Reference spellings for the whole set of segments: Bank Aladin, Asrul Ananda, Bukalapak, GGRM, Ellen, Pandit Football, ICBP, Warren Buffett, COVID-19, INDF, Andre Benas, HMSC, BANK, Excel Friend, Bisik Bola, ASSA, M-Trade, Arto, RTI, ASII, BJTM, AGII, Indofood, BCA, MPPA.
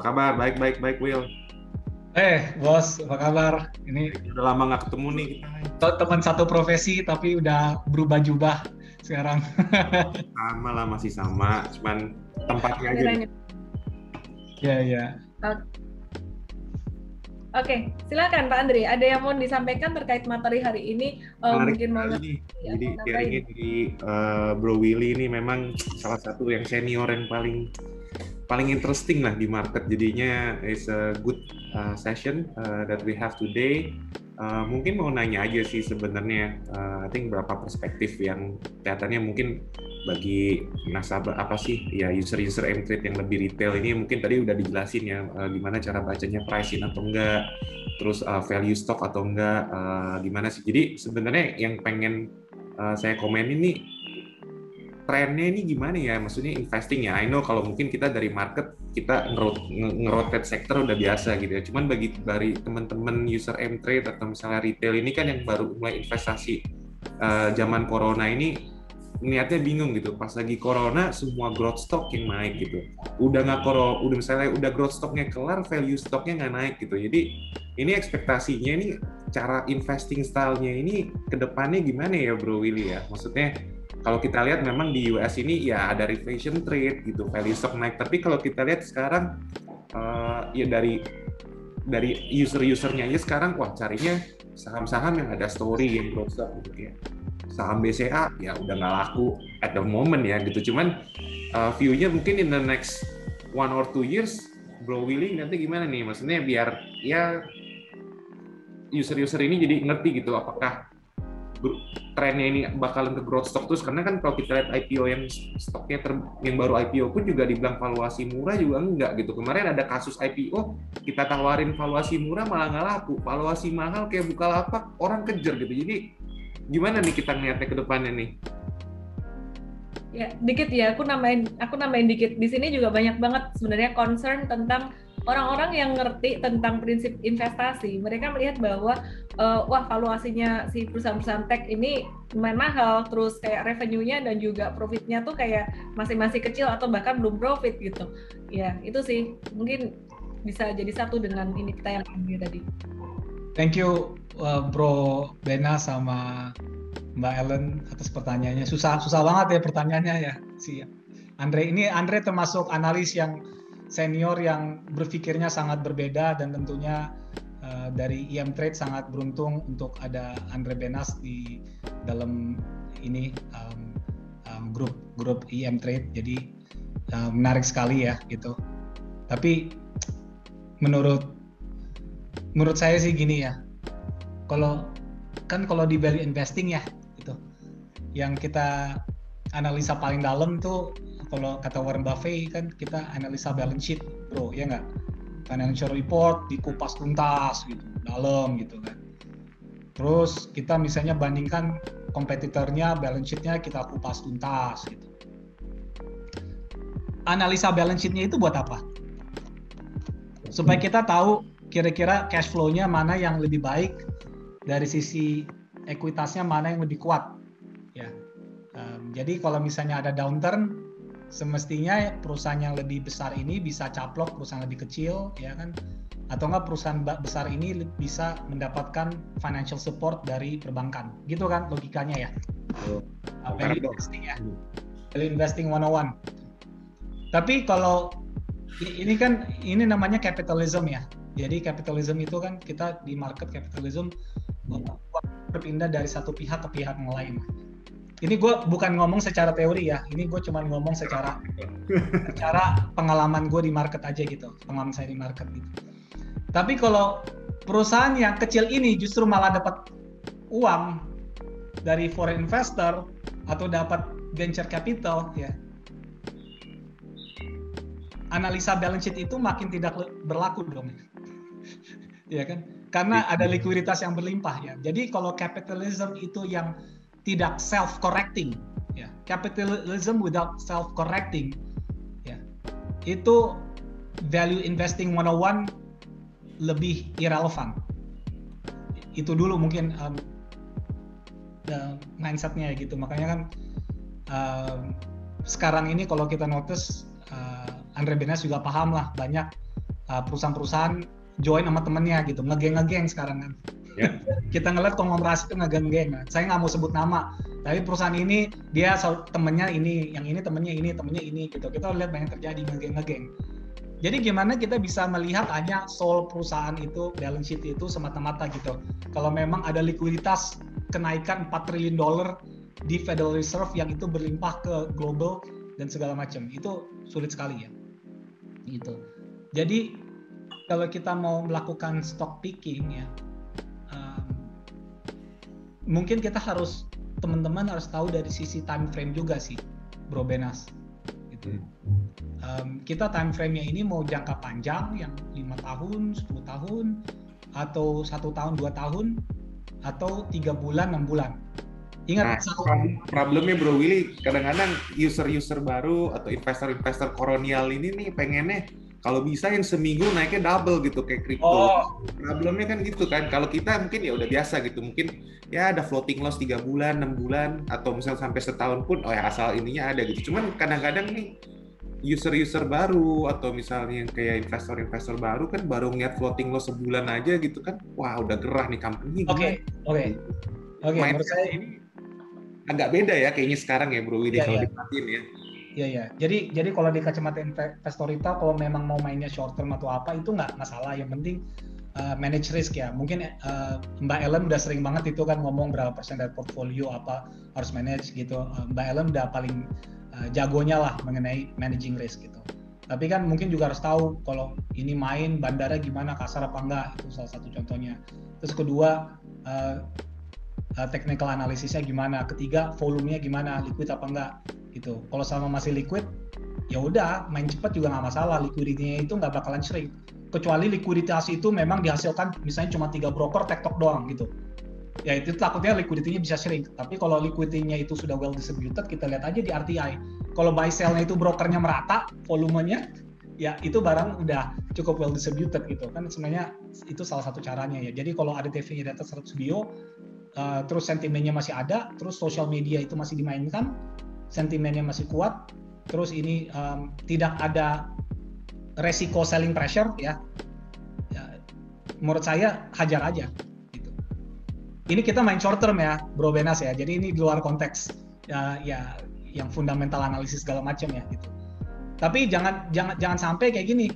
Apa kabar? Baik, Will. Bos, apa kabar? Ini udah lama nggak ketemu nih. Teman satu profesi tapi udah berubah jubah sekarang. Sama lah, masih sama, cuman tempatnya aja. Ya. Oke, silakan Pak Andre. Ada yang mau disampaikan terkait materi hari ini? Mungkin mau ngasih. Jadi sharingnya dari Bro Willy ini memang salah satu yang senior yang paling interesting lah di market. Jadinya it's a good session that we have today. Mungkin mau nanya aja sih sebenarnya, I think berapa perspektif yang kelihatannya mungkin bagi nasabah apa sih ya user-user M-Trade yang lebih retail ini, mungkin tadi udah dijelasin ya gimana cara bacanya pricing atau enggak, terus value stock atau enggak, gimana sih. Jadi sebenarnya yang pengen saya komen ini trennya ini gimana ya, maksudnya investing ya. I know kalau mungkin kita dari market kita ngerotate sektor udah biasa gitu ya. Cuman bagi dari teman-teman user M-Trade atau misalnya retail ini kan yang baru mulai investasi zaman corona ini niatnya bingung gitu. Pas lagi corona semua growth stock yang naik gitu. Udah growth stocknya kelar, value stocknya nggak naik gitu. Jadi ini ekspektasinya ini cara investing style-nya ini kedepannya gimana ya Bro Willy ya? Maksudnya kalau kita lihat memang di US ini ya ada reflation trade gitu, value stock naik. Tapi kalau kita lihat sekarang ya dari user-usernya aja sekarang wah carinya saham-saham yang ada story yang growth stock gitu ya. Saham BCA ya udah nggak laku at the moment ya gitu. Cuman view-nya mungkin in the next 1 or 2 years, Bro Willy nanti gimana nih? Maksudnya biar ya user-user ini jadi ngerti gitu apakah trennya ini bakalan ke growth stock terus, karena kan kalau kita lihat IPO yang stoknya yang baru IPO pun juga dibilang valuasi murah juga enggak gitu. Kemarin ada kasus IPO kita tawarin valuasi murah malah nggak laku, valuasi mahal kayak Bukalapak orang kejar gitu. Jadi gimana nih kita ngeliatnya ke depannya nih? Ya dikit ya, aku nambahin dikit. Di sini juga banyak banget sebenarnya concern tentang orang-orang yang ngerti tentang prinsip investasi. Mereka melihat bahwa wah valuasinya si perusahaan-perusahaan tech ini lumayan mahal, terus kayak revenue-nya dan juga profitnya tuh kayak masih kecil atau bahkan belum profit gitu. Ya itu sih mungkin bisa jadi satu dengan ini kita yang ambil tadi. Thank you Bro Benas sama Mbak Ellen atas pertanyaannya. Susah banget ya pertanyaannya ya si Andre. Ini Andre termasuk analis yang senior yang berpikirnya sangat berbeda, dan tentunya dari M-Trade sangat beruntung untuk ada Andre Benas di dalam ini grup M-Trade. Jadi menarik sekali ya gitu. Tapi menurut saya sih gini ya. Kalau di value investing ya gitu. Yang kita analisa paling dalam tuh kalau kata Warren Buffett kan kita analisa balance sheet, bro, ya nggak? Financial report dikupas tuntas gitu, dalam gitu kan. Terus kita misalnya bandingkan kompetitornya, balance sheetnya kita kupas tuntas gitu. Analisa balance sheetnya itu buat apa? Supaya kita tahu kira-kira cash flow-nya mana yang lebih baik, dari sisi ekuitasnya mana yang lebih kuat. Ya. Jadi kalau misalnya ada downturn, semestinya perusahaan yang lebih besar ini bisa caplok perusahaan lebih kecil, ya kan? Atau nggak perusahaan besar ini bisa mendapatkan financial support dari perbankan, gitu kan logikanya ya? Value investing ya, value investing 101. Tapi kalau ini namanya capitalism ya. Jadi capitalism itu kan kita di market capitalism berpindah dari satu pihak ke pihak yang lain. Ini gue bukan ngomong secara teori ya, ini gue cuma ngomong secara pengalaman gue di market aja gitu, pengalaman saya di market gitu. Tapi kalau perusahaan yang kecil ini justru malah dapat uang dari foreign investor atau dapat venture capital ya, analisa balance sheet itu makin tidak berlaku dong. Ya kan? Karena ada likuiditas yang berlimpah ya. Jadi kalau capitalism itu yang tidak self-correcting, ya. Capitalism without self-correcting, ya. Itu value investing 101 lebih irrelevant. Itu dulu mungkin mindset-nya gitu. Makanya kan sekarang ini kalau kita notice, Andre Benas juga paham lah banyak perusahaan-perusahaan join sama temennya gitu, ngegeng-ngegeng sekarang kan. Yeah. Kita ngeliat konglomerasi itu ngegeng-geng. Nah, saya nggak mau sebut nama, tapi perusahaan ini dia temennya ini, yang ini temennya ini, temennya ini gitu. Kita lihat banyak terjadi ngegeng-ngegeng. Jadi gimana kita bisa melihat hanya soal perusahaan itu, balance sheet itu semata-mata gitu. Kalau memang ada likuiditas kenaikan $4 triliun di Federal Reserve yang itu berlimpah ke global dan segala macam, itu sulit sekali ya. Gitu. Jadi kalau kita mau melakukan stock picking ya, mungkin kita harus, teman-teman harus tahu dari sisi time frame juga sih, Bro Benas. Gitu. Kita time frame-nya ini mau jangka panjang yang 5 tahun, 10 tahun, atau 1 tahun, 2 tahun, atau 3 bulan, 6 bulan. Ingat, nah, problemnya Bro Willy, kadang-kadang user-user baru atau investor-investor kolonial ini nih pengennya kalau bisa yang seminggu naiknya double gitu kayak kripto. Oh. Problemnya kan gitu kan. Kalau kita mungkin ya udah biasa gitu. Mungkin ya ada floating loss 3 bulan, 6 bulan atau misalnya sampai setahun pun oh ya asal ininya ada gitu. Cuman kadang-kadang nih user-user baru atau misalnya yang kayak investor-investor baru kan baru ngeliat floating loss sebulan aja gitu kan. Wah, udah gerah nih company. Oke. Menurut saya ini agak beda ya kayaknya sekarang ya Bro Widi kalau diperhatiin ya. Iya. Jadi kalau di kacamata investor retail, kalau memang mau mainnya short term atau apa itu nggak masalah. Yang penting manage risk ya. Mungkin Mbak Ellen udah sering banget itu kan ngomong berapa persen dari portfolio apa harus manage gitu. Mbak Ellen udah paling jagonya lah mengenai managing risk gitu. Tapi kan mungkin juga harus tahu kalau ini main bandara gimana, kasar apa enggak, itu salah satu contohnya. Terus kedua technical analisisnya gimana, ketiga volumenya gimana, liquid apa enggak gitu. Kalau sama masih liquid, ya udah main cepat juga nggak masalah, liquidity-nya itu nggak bakalan shrink. Kecuali likuiditas itu memang dihasilkan misalnya cuma 3 broker tektok doang gitu. Ya itu takutnya liquidity-nya bisa shrink. Tapi kalau liquidity-nya itu sudah well distributed, kita lihat aja di RTI. Kalau buy sell-nya itu brokernya merata, volumenya ya itu barang udah cukup well distributed gitu. Kan sebenarnya itu salah satu caranya ya. Jadi kalau RTV-nya data 100 bio, terus sentimennya masih ada, terus sosial media itu masih dimainkan, sentimennya masih kuat, terus ini tidak ada resiko selling pressure ya menurut saya hajar aja gitu. Ini kita main short term ya Bro Benas ya, jadi ini di luar konteks ya yang fundamental analisis segala macam ya gitu. Tapi jangan sampai kayak gini,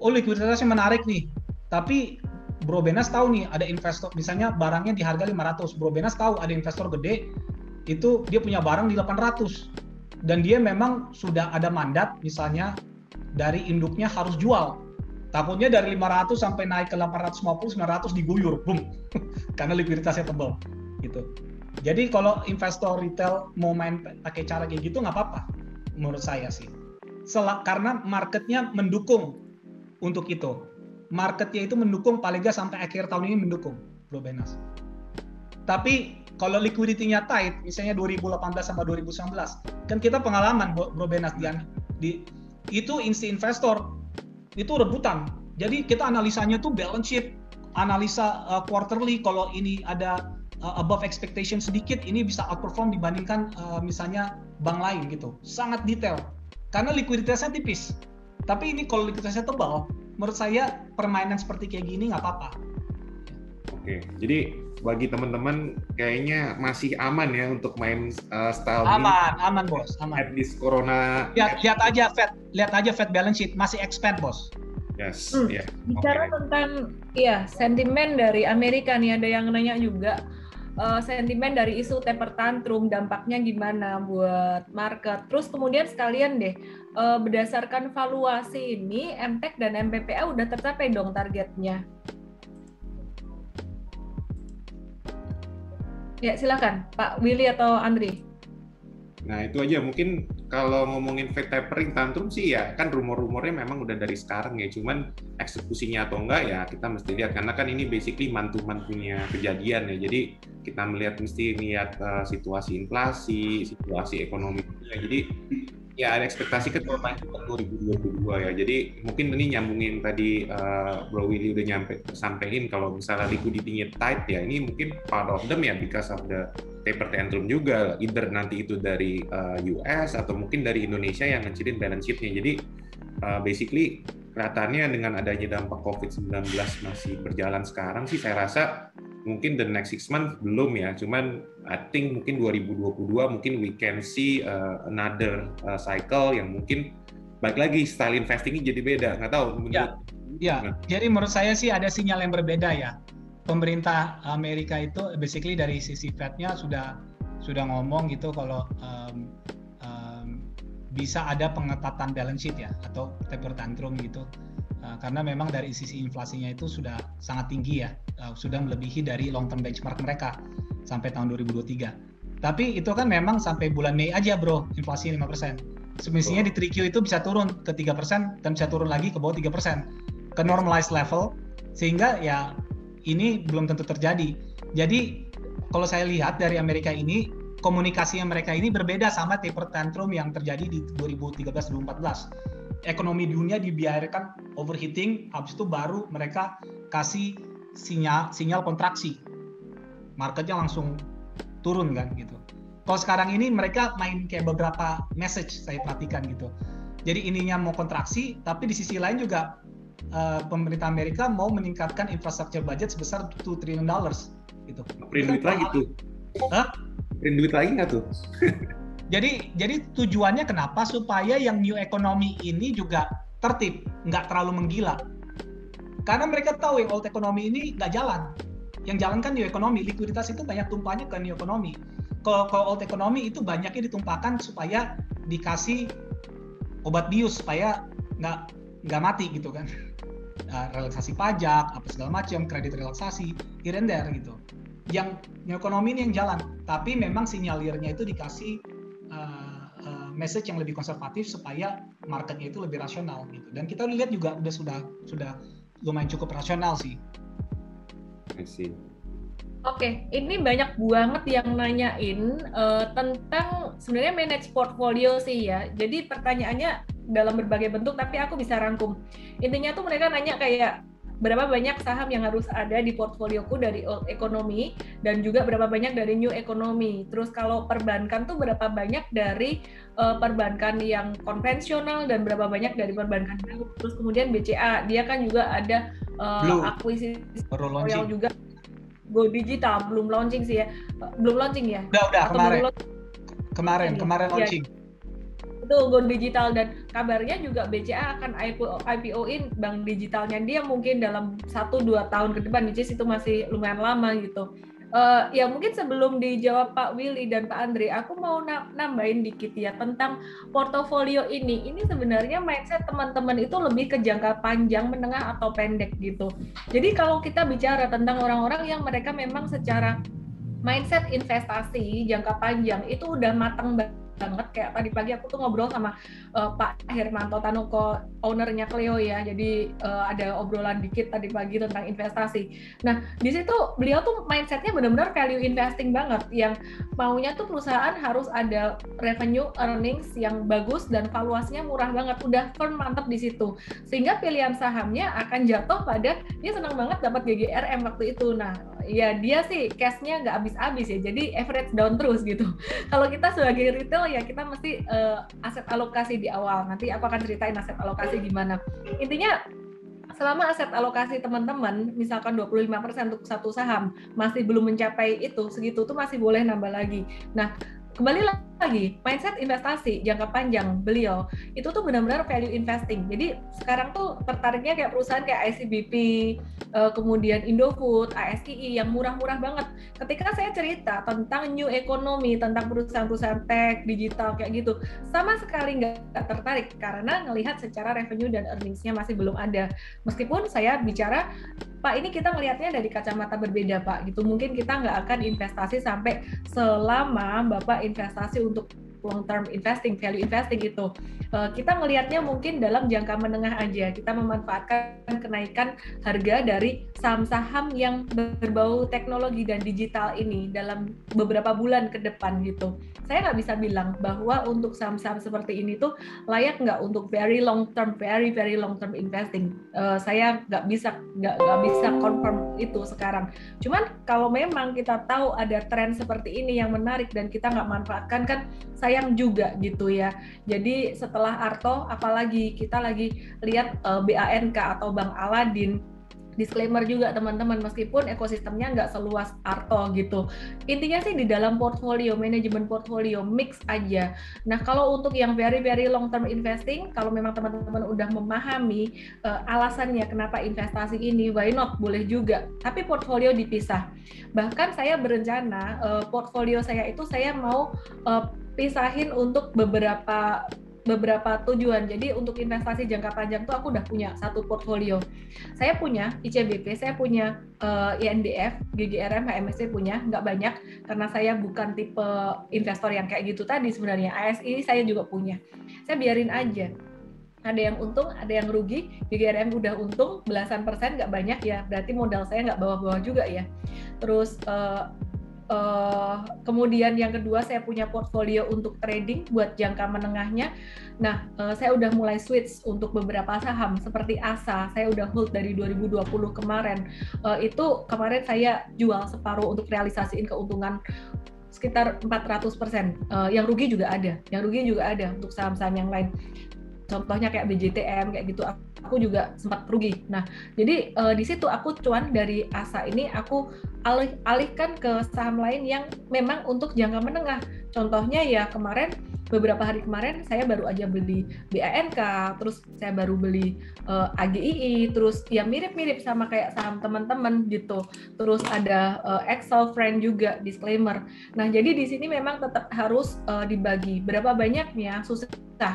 oh likuiditasnya menarik nih, tapi Bro Benas tahu nih ada investor, misalnya barangnya di harga 500, Bro Benas tahu ada investor gede itu dia punya barang di 800 dan dia memang sudah ada mandat misalnya dari induknya harus jual, takutnya dari 500 sampai naik ke 850, 900 diguyur, boom, karena likuiditasnya tebal gitu. Jadi kalau investor retail mau main pakai cara kayak gitu nggak apa-apa menurut saya sih, karena marketnya mendukung untuk itu. Marketnya itu mendukung paling nggak sampai akhir tahun ini mendukung Bro Benas. Tapi kalau liquidity-nya tight, misalnya 2018 sama 2019, kan kita pengalaman Bro Benas di itu insti investor itu rebutan. Jadi kita analisanya tuh balance sheet, analisa quarterly. Kalau ini ada above expectation sedikit, ini bisa outperform dibandingkan misalnya bank lain gitu. Sangat detail karena likuiditasnya tipis. Tapi ini kalau likuiditasnya tebal, menurut saya permainan seperti kayak gini nggak apa-apa. Oke, jadi bagi teman-teman kayaknya masih aman ya untuk main style ini. Aman bos, aman. At this corona. Lihat aja Fed balance sheet masih expand bos. Yes, ya. Yeah. Bicara tentang sentimen dari Amerika nih, ada yang nanya juga sentimen dari isu taper tantrum dampaknya gimana buat market. Terus kemudian sekalian deh. Berdasarkan valuasi ini, MTEK dan MPPA udah tercapai dong targetnya. Ya, silakan Pak Willy atau Andri. Nah, itu aja. Mungkin kalau ngomongin Fed tapering tantrum sih ya, kan rumor-rumornya memang udah dari sekarang ya. Cuman eksekusinya atau enggak ya kita mesti lihat. Karena kan ini basically mantu-mantunya kejadian ya. Jadi kita mesti lihat situasi inflasi, situasi ekonominya. Jadi ya ada ekspektasi ketua Bank 2022 ya. Jadi mungkin ini nyambungin tadi Bro Willy udah sampein kalau misalnya liquidity-nya tight ya, ini mungkin part of them ya because of the taper tantrum juga, either nanti itu dari US atau mungkin dari Indonesia yang ngecilin balance sheet-nya. Jadi basically kelihatannya dengan adanya dampak COVID-19 masih berjalan sekarang sih, saya rasa mungkin the next 6 months belum ya, cuman I think mungkin 2022 mungkin we can see another cycle yang mungkin baik lagi style investing ini jadi beda, nggak tahu. Ya, jadi menurut saya sih ada sinyal yang berbeda ya. Pemerintah Amerika itu basically dari sisi Fed-nya sudah ngomong gitu kalau bisa ada pengetatan balance sheet ya atau taper tantrum gitu karena memang dari sisi inflasinya itu sudah sangat tinggi ya, sudah melebihi dari long term benchmark mereka sampai tahun 2023. Tapi itu kan memang sampai bulan Mei aja bro, inflasi 5%. Semestinya di 3Q itu bisa turun ke 3% dan bisa turun lagi ke bawah 3% ke normalized level, sehingga ya ini belum tentu terjadi. Jadi kalau saya lihat dari Amerika ini, komunikasinya mereka ini berbeda sama taper tantrum yang terjadi di 2013-2014. Ekonomi dunia dibiarkan overheating, habis itu baru mereka kasih sinyal kontraksi. Marketnya langsung turun kan gitu. Kalau sekarang ini mereka main kayak beberapa message saya perhatikan gitu. Jadi ininya mau kontraksi, tapi di sisi lain juga pemerintah Amerika mau meningkatkan infrastruktur budget sebesar $2 trillion gitu. Print duit lagi tuh. Duit lagi nggak tuh? jadi tujuannya kenapa? Supaya yang new economy ini juga tertib, nggak terlalu menggila. Karena mereka tahu yang old economy ini nggak jalan. Yang jalan kan new economy, likuiditas itu banyak tumpahnya ke new economy. Kalau old economy itu banyaknya ditumpahkan supaya dikasih obat bius supaya nggak mati gitu kan. Relaksasi pajak, apa segala macam, kredit relaksasi, here and there gitu. Yang ekonomi ini yang jalan, tapi memang sinyalirnya itu dikasih message yang lebih konservatif supaya marketnya itu lebih rasional gitu. Dan kita lihat juga sudah lumayan cukup rasional sih. Oke, ini banyak banget yang nanyain tentang sebenarnya manage portfolio sih ya. Jadi pertanyaannya dalam berbagai bentuk, tapi aku bisa rangkum. Intinya tuh mereka nanya kayak berapa banyak saham yang harus ada di portfolioku dari old economy dan juga berapa banyak dari new economy. Terus kalau perbankan tuh berapa banyak dari perbankan yang konvensional dan berapa banyak dari perbankan baru. Terus kemudian BCA, dia kan juga ada akuisisi yang juga go digital, belum launching sih ya. Udah kemarin launching. Ya. Itu go digital, dan kabarnya juga BCA akan IPO-in bank digitalnya dia mungkin dalam 1-2 tahun ke depan, which is itu masih lumayan lama gitu. Ya mungkin sebelum dijawab Pak Willy dan Pak Andre, aku mau nambahin dikit ya tentang portofolio ini. Ini sebenarnya mindset teman-teman itu lebih ke jangka panjang, menengah, atau pendek gitu. Jadi kalau kita bicara tentang orang-orang yang mereka memang secara mindset investasi jangka panjang itu udah matang banget, kayak tadi pagi aku tuh ngobrol sama Pak Hermanto Tanoko, ownernya Cleo ya, jadi ada obrolan dikit tadi pagi tentang investasi. Nah di situ beliau tuh mindsetnya benar-benar value investing banget, yang maunya tuh perusahaan harus ada revenue earnings yang bagus dan valuasinya murah banget, udah firm mantep di situ, sehingga pilihan sahamnya akan jatuh pada dia senang banget dapat GGRM waktu itu. Nah ya dia sih cashnya nggak habis-habis ya, jadi average down terus gitu. Kalau kita sebagai retail ya kita mesti aset alokasi di awal. Nanti aku akan ceritain aset alokasi gimana. Intinya selama aset alokasi teman-teman misalkan 25% untuk satu saham masih belum mencapai itu, segitu tuh masih boleh nambah lagi. Nah, kembali lagi, mindset investasi jangka panjang beliau itu tuh benar-benar value investing. Jadi sekarang tuh tertariknya kayak perusahaan kayak ICBP, kemudian Indofood, ASII yang murah-murah banget. Ketika saya cerita tentang new economy, tentang perusahaan-perusahaan tech, digital kayak gitu, sama sekali nggak tertarik karena ngelihat secara revenue dan earnings-nya masih belum ada. Meskipun saya bicara, Pak ini kita ngelihatnya dari kacamata berbeda Pak, gitu. Mungkin kita nggak akan investasi sampai selama Bapak investasi untuk long term investing, value investing gitu. Kita ngelihatnya mungkin dalam jangka menengah aja, kita memanfaatkan kenaikan harga dari saham-saham yang berbau teknologi dan digital ini dalam beberapa bulan ke depan gitu. Saya nggak bisa bilang bahwa untuk saham-saham seperti ini tuh layak nggak untuk very long term, very very long term investing. Saya nggak bisa confirm itu sekarang. Cuman kalau memang kita tahu ada tren seperti ini yang menarik dan kita nggak manfaatkan, kan sayang juga gitu ya. Jadi setelah Arto, apalagi kita lagi lihat BANK atau Bank Aladin. Disclaimer juga teman-teman, meskipun ekosistemnya nggak seluas Arto gitu. Intinya sih di dalam portfolio, manajemen portfolio, mix aja. Nah kalau untuk yang very very long term investing, kalau memang teman-teman udah memahami alasannya kenapa investasi ini, why not, boleh juga. Tapi portfolio dipisah. Bahkan saya berencana portfolio saya itu saya mau pisahin untuk beberapa tujuan. Jadi untuk investasi jangka panjang tuh aku udah punya satu portfolio. Saya punya ICBP, saya punya INDF, GGRM, HMSC punya, nggak banyak karena saya bukan tipe investor yang kayak gitu tadi sebenarnya. ASII saya juga punya. Saya biarin aja. Ada yang untung, ada yang rugi. GGRM udah untung belasan persen, nggak banyak ya. Berarti modal saya nggak bawah-bawah juga ya. Terus kemudian yang kedua saya punya portfolio untuk trading buat jangka menengahnya. Nah, saya udah mulai switch untuk beberapa saham seperti ASSA. Saya udah hold dari 2020 kemarin. Itu kemarin saya jual separuh untuk realisasiin keuntungan sekitar 400%. Yang rugi juga ada. Yang rugi juga ada untuk saham-saham yang lain. Contohnya kayak BJTM kayak gitu, aku juga sempat rugi. Nah, jadi di situ aku cuan dari ASA ini aku alihkan ke saham lain yang memang untuk jangka menengah. Contohnya ya kemarin, beberapa hari kemarin saya baru aja beli BANK, terus saya baru beli AGII, terus ya mirip-mirip sama kayak saham teman-teman gitu. Terus ada Excel Friend juga, disclaimer. Nah jadi di sini memang tetap harus dibagi. Berapa banyaknya susah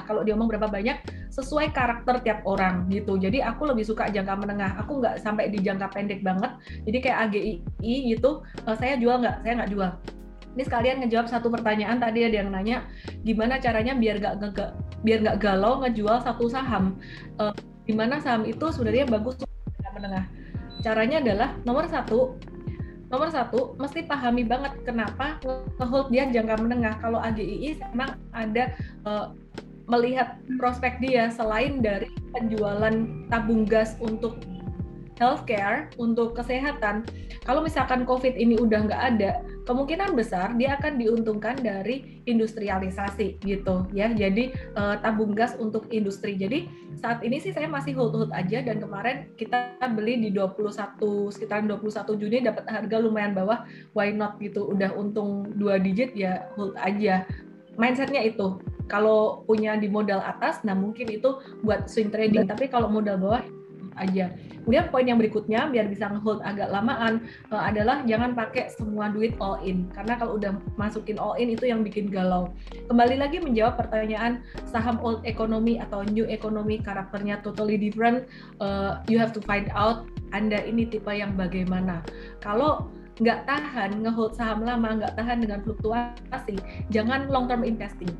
kalau diomong berapa banyak, sesuai karakter tiap orang gitu. Jadi aku lebih suka jangka menengah. Aku nggak sampai di jangka pendek banget. Jadi kayak AGII gitu, saya jual nggak? Saya nggak jual. Ini sekalian ngejawab satu pertanyaan tadi ada yang nanya gimana caranya biar nggak galau ngejual satu saham. Dimana saham itu sebenarnya bagus menengah. Caranya adalah nomor satu mesti pahami banget kenapa ngehold dia jangka menengah. Kalau AGII memang ada melihat prospek dia selain dari penjualan tabung gas untuk healthcare, untuk kesehatan. Kalau misalkan COVID ini udah nggak ada, kemungkinan besar dia akan diuntungkan dari industrialisasi gitu ya. Jadi tabung gas untuk industri. Jadi saat ini sih saya masih hold aja, dan kemarin kita beli di sekitar 21 Juni dapat harga lumayan bawah, why not gitu. Udah untung 2 digit ya, hold aja. Mindsetnya itu. Kalau punya di modal atas, nah mungkin itu buat swing trading, tapi kalau modal bawah aja. Kemudian poin yang berikutnya biar bisa ngehold agak lamaan adalah jangan pakai semua duit all in, karena kalau udah masukin all in itu yang bikin galau. Kembali lagi menjawab pertanyaan saham old economy atau new economy, karakternya totally different. You have to find out Anda ini tipe yang bagaimana. Kalau nggak tahan ngehold saham lama, nggak tahan dengan fluktuasi, jangan long term investing.